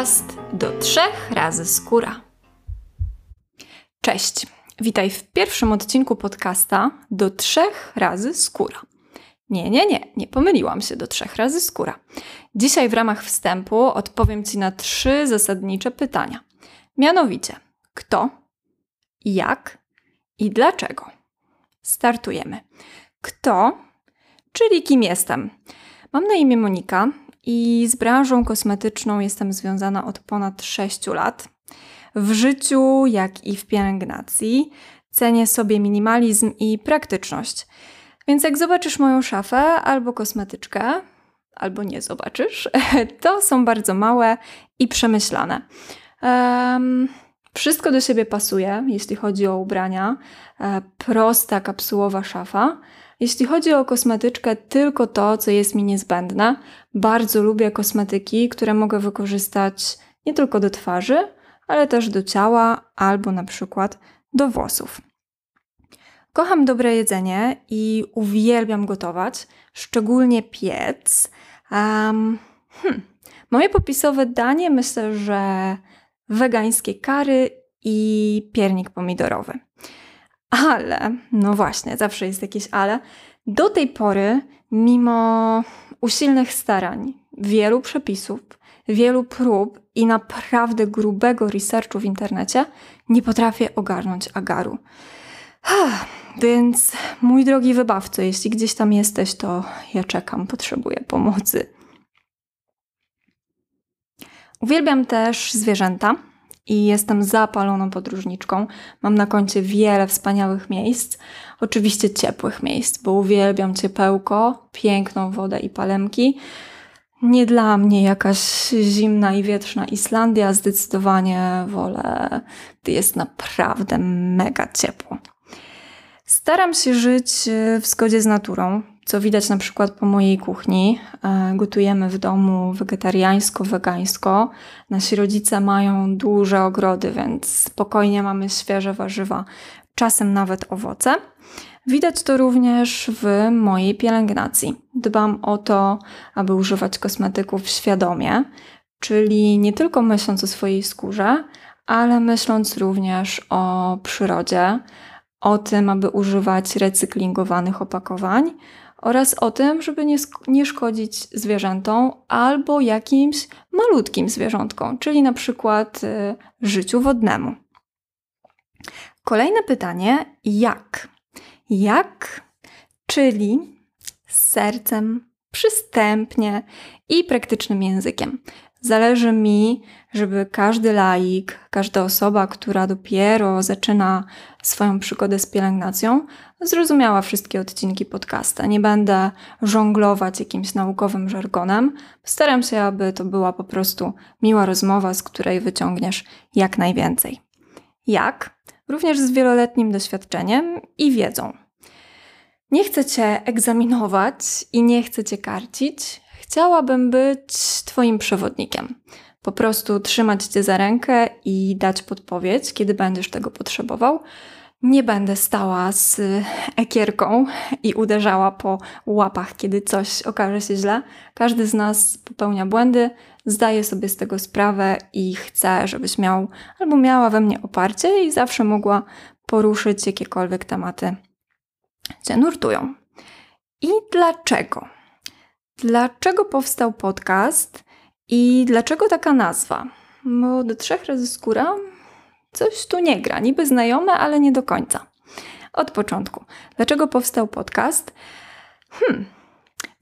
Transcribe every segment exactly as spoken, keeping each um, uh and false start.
podcast do trzech razy skóra. Cześć, witaj w pierwszym odcinku podcasta do trzech razy skóra. Nie, nie, nie, nie pomyliłam się, do trzech razy skóra. Dzisiaj w ramach wstępu odpowiem Ci na trzy zasadnicze pytania. Mianowicie, kto, jak i dlaczego? Startujemy. Kto, czyli kim jestem? Mam na imię Monika i z branżą kosmetyczną jestem związana od ponad sześciu lat. W życiu, jak i w pielęgnacji, cenię sobie minimalizm i praktyczność. Więc jak zobaczysz moją szafę albo kosmetyczkę, albo nie zobaczysz, to są bardzo małe i przemyślane. Um, wszystko do siebie pasuje, jeśli chodzi o ubrania. E, prosta, kapsułowa szafa. Jeśli chodzi o kosmetyczkę, tylko to, co jest mi niezbędne. Bardzo lubię kosmetyki, które mogę wykorzystać nie tylko do twarzy, ale też do ciała albo na przykład do włosów. Kocham dobre jedzenie i uwielbiam gotować, szczególnie piec. Um, hmm, moje popisowe danie, myślę, że wegańskie curry i piernik pomidorowy. Ale, no właśnie, zawsze jest jakieś ale, do tej pory, mimo usilnych starań, wielu przepisów, wielu prób i naprawdę grubego researchu w internecie, nie potrafię ogarnąć agaru. Ah, więc mój drogi wybawco, jeśli gdzieś tam jesteś, to ja czekam, potrzebuję pomocy. Uwielbiam też zwierzęta i jestem zapaloną podróżniczką. Mam na koncie wiele wspaniałych miejsc, oczywiście ciepłych miejsc, bo uwielbiam ciepełko, piękną wodę i palemki. Nie dla mnie jakaś zimna i wietrzna Islandia, zdecydowanie wolę, gdy jest naprawdę mega ciepło. Staram się żyć w zgodzie z naturą, co widać na przykład po mojej kuchni. Gotujemy w domu wegetariańsko, wegańsko. Nasi rodzice mają duże ogrody, więc spokojnie mamy świeże warzywa, czasem nawet owoce. Widać to również w mojej pielęgnacji. Dbam o to, aby używać kosmetyków świadomie, czyli nie tylko myśląc o swojej skórze, ale myśląc również o przyrodzie, o tym, aby używać recyklingowanych opakowań oraz o tym, żeby nie, sk- nie szkodzić zwierzętom albo jakimś malutkim zwierzątkom, czyli na przykład y, życiu wodnemu. Kolejne pytanie, jak? Jak? Czyli z sercem, przystępnie i praktycznym językiem. Zależy mi, żeby każdy laik, każda osoba, która dopiero zaczyna swoją przygodę z pielęgnacją, zrozumiała wszystkie odcinki podcasta. Nie będę żonglować jakimś naukowym żargonem. Staram się, aby to była po prostu miła rozmowa, z której wyciągniesz jak najwięcej. Jak? Również z wieloletnim doświadczeniem i wiedzą. Nie chcę Cię egzaminować i nie chcę Cię karcić. Chciałabym być Twoim przewodnikiem. Po prostu trzymać Cię za rękę i dać podpowiedź, kiedy będziesz tego potrzebował. Nie będę stała z ekierką i uderzała po łapach, kiedy coś okaże się źle. Każdy z nas popełnia błędy, zdaje sobie z tego sprawę i chcę, żebyś miał albo miała we mnie oparcie i zawsze mogła poruszyć jakiekolwiek tematy Cię nurtują. I dlaczego? Dlaczego powstał podcast i dlaczego taka nazwa? Bo do trzech razy skóra coś tu nie gra. Niby znajome, ale nie do końca. Od początku. Dlaczego powstał podcast? Hmm.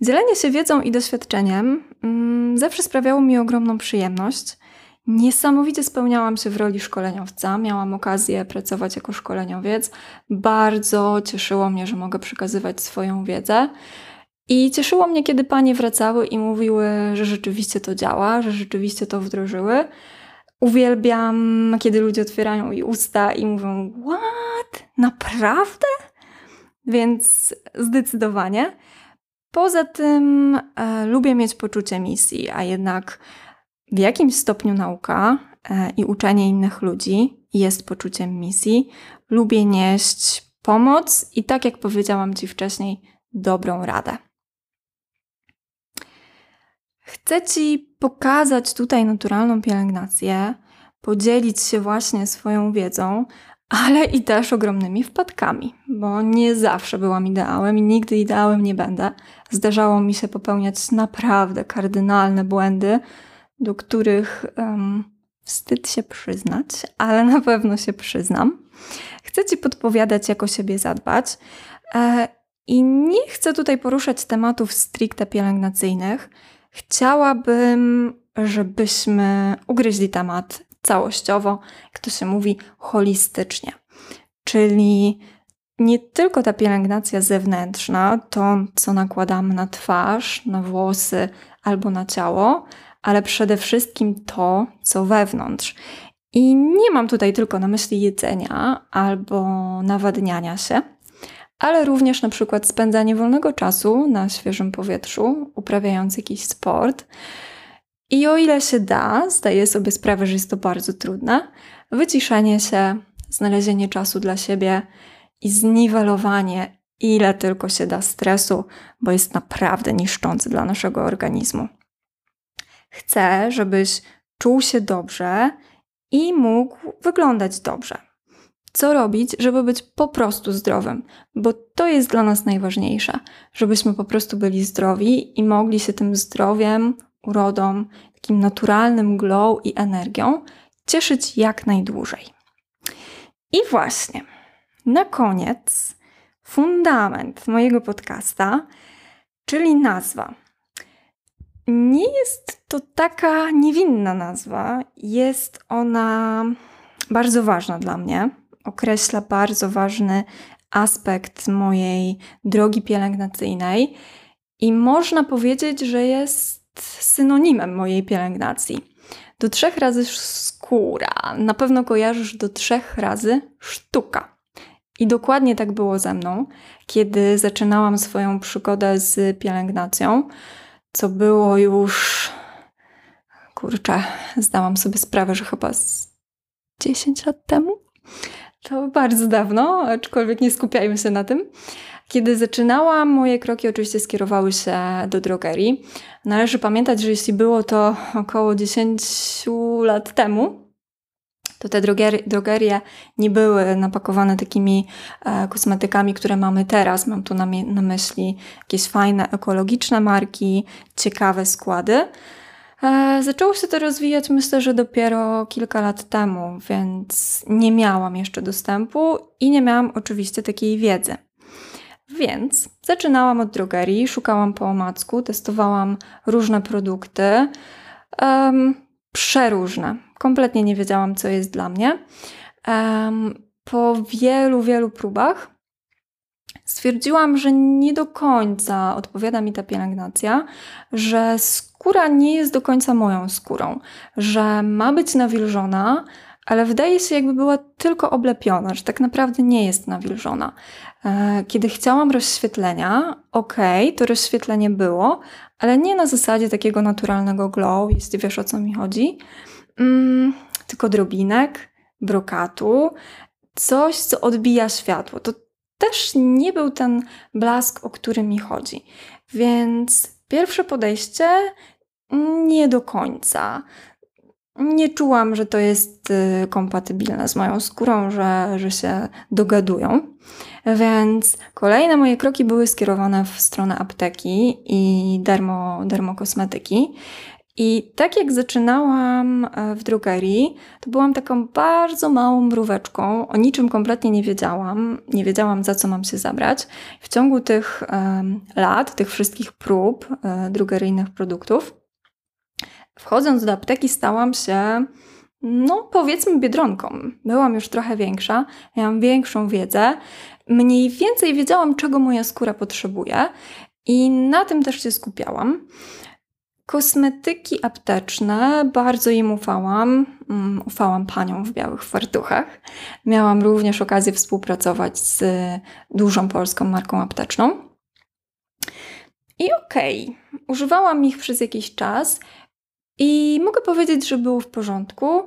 Dzielenie się wiedzą i doświadczeniem mm, zawsze sprawiało mi ogromną przyjemność. Niesamowicie spełniałam się w roli szkoleniowca. Miałam okazję pracować jako szkoleniowiec. Bardzo cieszyło mnie, że mogę przekazywać swoją wiedzę. I cieszyło mnie, kiedy panie wracały i mówiły, że rzeczywiście to działa, że rzeczywiście to wdrożyły. Uwielbiam, kiedy ludzie otwierają i usta i mówią, what? Naprawdę? Więc zdecydowanie. Poza tym e, lubię mieć poczucie misji, a jednak w jakimś stopniu nauka e, i uczenie innych ludzi jest poczuciem misji. Lubię nieść pomoc i tak jak powiedziałam Ci wcześniej, dobrą radę. Chcę Ci pokazać tutaj naturalną pielęgnację, podzielić się właśnie swoją wiedzą, ale i też ogromnymi wpadkami, bo nie zawsze byłam ideałem i nigdy ideałem nie będę. Zdarzało mi się popełniać naprawdę kardynalne błędy, do których um, wstyd się przyznać, ale na pewno się przyznam. Chcę Ci podpowiadać, jak o siebie zadbać e, i nie chcę tutaj poruszać tematów stricte pielęgnacyjnych. Chciałabym, żebyśmy ugryźli temat całościowo, jak to się mówi, holistycznie. Czyli nie tylko ta pielęgnacja zewnętrzna, to co nakładamy na twarz, na włosy albo na ciało, ale przede wszystkim to, co wewnątrz. I nie mam tutaj tylko na myśli jedzenia albo nawadniania się, ale również na przykład spędzanie wolnego czasu na świeżym powietrzu, uprawiając jakiś sport. I o ile się da, zdaję sobie sprawę, że jest to bardzo trudne, wyciszenie się, znalezienie czasu dla siebie i zniwelowanie, ile tylko się da stresu, bo jest naprawdę niszczący dla naszego organizmu. Chcę, żebyś czuł się dobrze i mógł wyglądać dobrze. Co robić, żeby być po prostu zdrowym? Bo to jest dla nas najważniejsze, żebyśmy po prostu byli zdrowi i mogli się tym zdrowiem, urodą, takim naturalnym glow i energią cieszyć jak najdłużej. I właśnie, na koniec fundament mojego podcasta, czyli nazwa. Nie jest to taka niewinna nazwa, jest ona bardzo ważna dla mnie, określa bardzo ważny aspekt mojej drogi pielęgnacyjnej i można powiedzieć, że jest synonimem mojej pielęgnacji. Do trzech razy skóra, na pewno kojarzysz do trzech razy sztuka. I dokładnie tak było ze mną, kiedy zaczynałam swoją przygodę z pielęgnacją, co było już... Kurczę, zdałam sobie sprawę, że chyba z dziesięć lat temu? To bardzo dawno, aczkolwiek nie skupiajmy się na tym. Kiedy zaczynałam, moje kroki oczywiście skierowały się do drogerii. Należy pamiętać, że jeśli było to około dziesięć lat temu, to te drogerie nie były napakowane takimi e, kosmetykami, które mamy teraz. Mam tu na, na myśli jakieś fajne, ekologiczne marki, ciekawe składy. E, zaczęło się to rozwijać, myślę, że dopiero kilka lat temu, więc nie miałam jeszcze dostępu i nie miałam oczywiście takiej wiedzy. Więc zaczynałam od drogerii, szukałam po omacku, testowałam różne produkty, um, przeróżne. Kompletnie nie wiedziałam, co jest dla mnie. Um, po wielu, wielu próbach stwierdziłam, że nie do końca odpowiada mi ta pielęgnacja, że skóra nie jest do końca moją skórą, że ma być nawilżona, ale wydaje się, jakby była tylko oblepiona, że tak naprawdę nie jest nawilżona. Kiedy chciałam rozświetlenia, okej, okay, to rozświetlenie było, ale nie na zasadzie takiego naturalnego glow, jeśli wiesz, o co mi chodzi, mm, tylko drobinek, brokatu, coś, co odbija światło. To też nie był ten blask, o który mi chodzi. Więc pierwsze podejście nie do końca. Nie czułam, że to jest y, kompatybilne z moją skórą, że, że się dogadują. Więc kolejne moje kroki były skierowane w stronę apteki i dermo, dermokosmetyki. I tak jak zaczynałam w drogerii, to byłam taką bardzo małą mróweczką, o niczym kompletnie nie wiedziałam, nie wiedziałam, za co mam się zabrać. W ciągu tych y, lat, tych wszystkich prób y, drogeryjnych produktów, wchodząc do apteki stałam się, no powiedzmy, biedronką. Byłam już trochę większa, miałam większą wiedzę, mniej więcej wiedziałam, czego moja skóra potrzebuje i na tym też się skupiałam. Kosmetyki apteczne, bardzo im ufałam, um, ufałam paniom w białych fartuchach. Miałam również okazję współpracować z dużą polską marką apteczną. I okej, okay, używałam ich przez jakiś czas, i mogę powiedzieć, że było w porządku,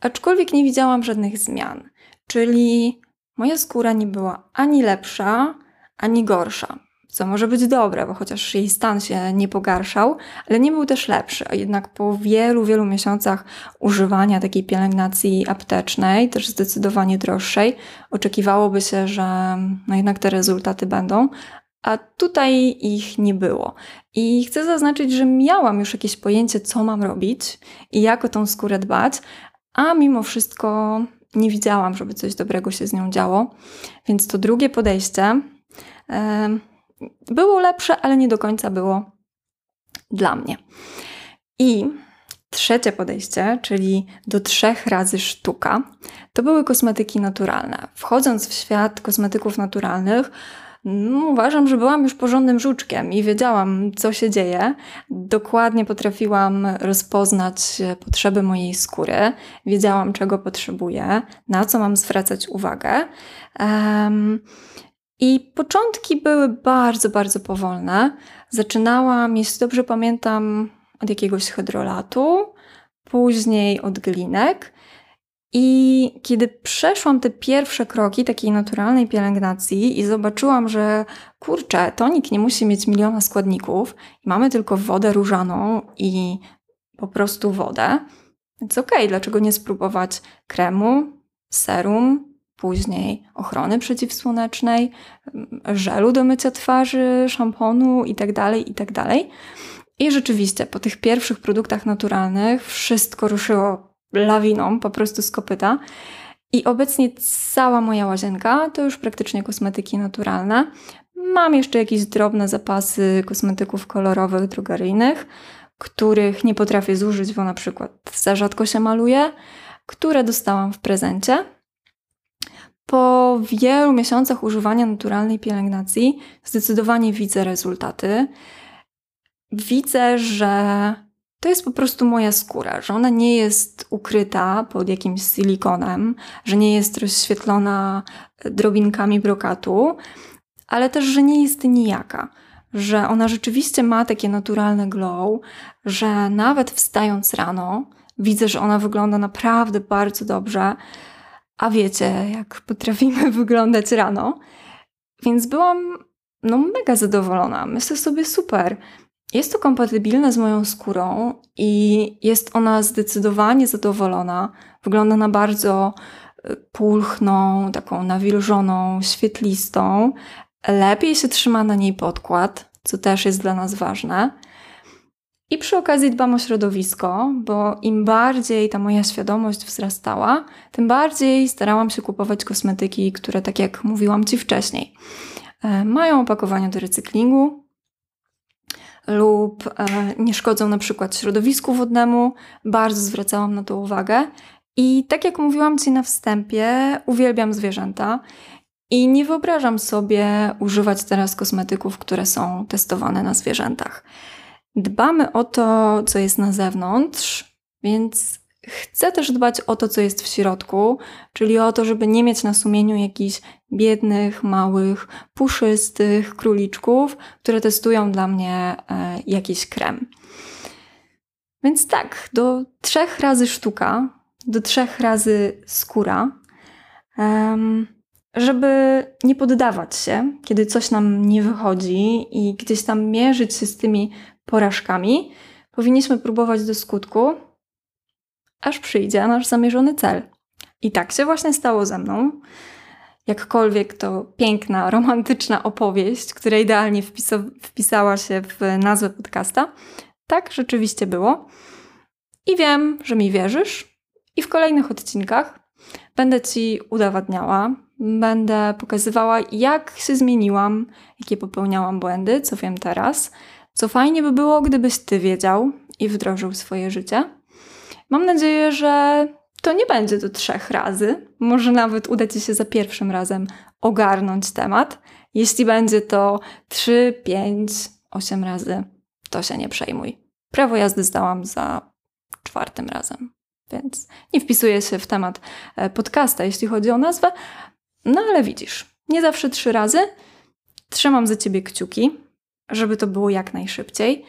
aczkolwiek nie widziałam żadnych zmian. Czyli moja skóra nie była ani lepsza, ani gorsza. co może być dobre, bo chociaż jej stan się nie pogarszał, ale nie był też lepszy. Jednak po wielu, wielu miesiącach używania takiej pielęgnacji aptecznej, też zdecydowanie droższej, oczekiwałoby się, że no jednak te rezultaty będą, a tutaj ich nie było. I chcę zaznaczyć, że miałam już jakieś pojęcie, co mam robić i jak o tą skórę dbać, a mimo wszystko nie widziałam, żeby coś dobrego się z nią działo. Więc to drugie podejście yy, było lepsze, ale nie do końca było dla mnie. I trzecie podejście, czyli do trzech razy sztuka, to były kosmetyki naturalne. Wchodząc w świat kosmetyków naturalnych, uważam, że byłam już porządnym żuczkiem i wiedziałam, co się dzieje. Dokładnie potrafiłam rozpoznać potrzeby mojej skóry. Wiedziałam, czego potrzebuję, na co mam zwracać uwagę. Um, I początki były bardzo, bardzo powolne. Zaczynałam, jeśli dobrze pamiętam, od jakiegoś hydrolatu, później od glinek. I kiedy przeszłam te pierwsze kroki takiej naturalnej pielęgnacji i zobaczyłam, że kurczę, tonik nie musi mieć miliona składników, mamy tylko wodę różaną i po prostu wodę, więc okej, okay, dlaczego nie spróbować kremu, serum, później ochrony przeciwsłonecznej, żelu do mycia twarzy, szamponu itd., itd. I rzeczywiście po tych pierwszych produktach naturalnych wszystko ruszyło lawiną, po prostu z kopyta. I obecnie cała moja łazienka to już praktycznie kosmetyki naturalne. Mam jeszcze jakieś drobne zapasy kosmetyków kolorowych, drogeryjnych, których nie potrafię zużyć, bo na przykład za rzadko się maluję, które dostałam w prezencie. Po wielu miesiącach używania naturalnej pielęgnacji zdecydowanie widzę rezultaty. Widzę, że to jest po prostu moja skóra, że ona nie jest ukryta pod jakimś silikonem, że nie jest rozświetlona drobinkami brokatu, ale też, że nie jest nijaka, że ona rzeczywiście ma takie naturalne glow, że nawet wstając rano widzę, że ona wygląda naprawdę bardzo dobrze, a wiecie, jak potrafimy wyglądać rano. Więc byłam no mega zadowolona, myślę sobie super. Jest to kompatybilne z moją skórą i jest ona zdecydowanie zadowolona. Wygląda na bardzo pulchną, taką nawilżoną, świetlistą. Lepiej się trzyma na niej podkład, co też jest dla nas ważne. I przy okazji dbam o środowisko, bo im bardziej ta moja świadomość wzrastała, tym bardziej starałam się kupować kosmetyki, które, tak jak mówiłam Ci wcześniej, mają opakowania do recyklingu, lub e, nie szkodzą na przykład środowisku wodnemu. Bardzo zwracałam na to uwagę. I tak jak mówiłam Ci na wstępie, uwielbiam zwierzęta i nie wyobrażam sobie używać teraz kosmetyków, które są testowane na zwierzętach. Dbamy o to, co jest na zewnątrz, więc chcę też dbać o to, co jest w środku, czyli o to, żeby nie mieć na sumieniu jakichś biednych, małych, puszystych króliczków, które testują dla mnie e, jakiś krem. Więc tak, do trzech razy sztuka, do trzech razy skóra, um, żeby nie poddawać się, kiedy coś nam nie wychodzi i gdzieś tam mierzyć się z tymi porażkami, powinniśmy próbować do skutku, aż przyjdzie nasz zamierzony cel. I tak się właśnie stało ze mną. Jakkolwiek to piękna, romantyczna opowieść, która idealnie wpisa- wpisała się w nazwę podcasta, tak rzeczywiście było. I wiem, że mi wierzysz i w kolejnych odcinkach będę Ci udowadniała, będę pokazywała, jak się zmieniłam, jakie popełniałam błędy, co wiem teraz, co fajnie by było, gdybyś Ty wiedział i wdrożył swoje życie. Mam nadzieję, że to nie będzie do trzech razy. Może nawet uda Ci się za pierwszym razem ogarnąć temat. Jeśli będzie to trzy, pięć, osiem razy, to się nie przejmuj. Prawo jazdy zdałam za czwartym razem, więc nie wpisuję się w temat podcasta, jeśli chodzi o nazwę. No ale widzisz, nie zawsze trzy razy. Trzymam za Ciebie kciuki, żeby to było jak najszybciej.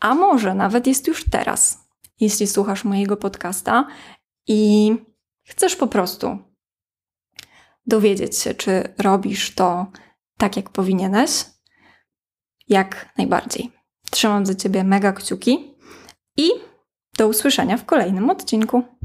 A może nawet jest już teraz. Jeśli słuchasz mojego podcasta i chcesz po prostu dowiedzieć się, czy robisz to tak, jak powinieneś, jak najbardziej. Trzymam za Ciebie mega kciuki i do usłyszenia w kolejnym odcinku.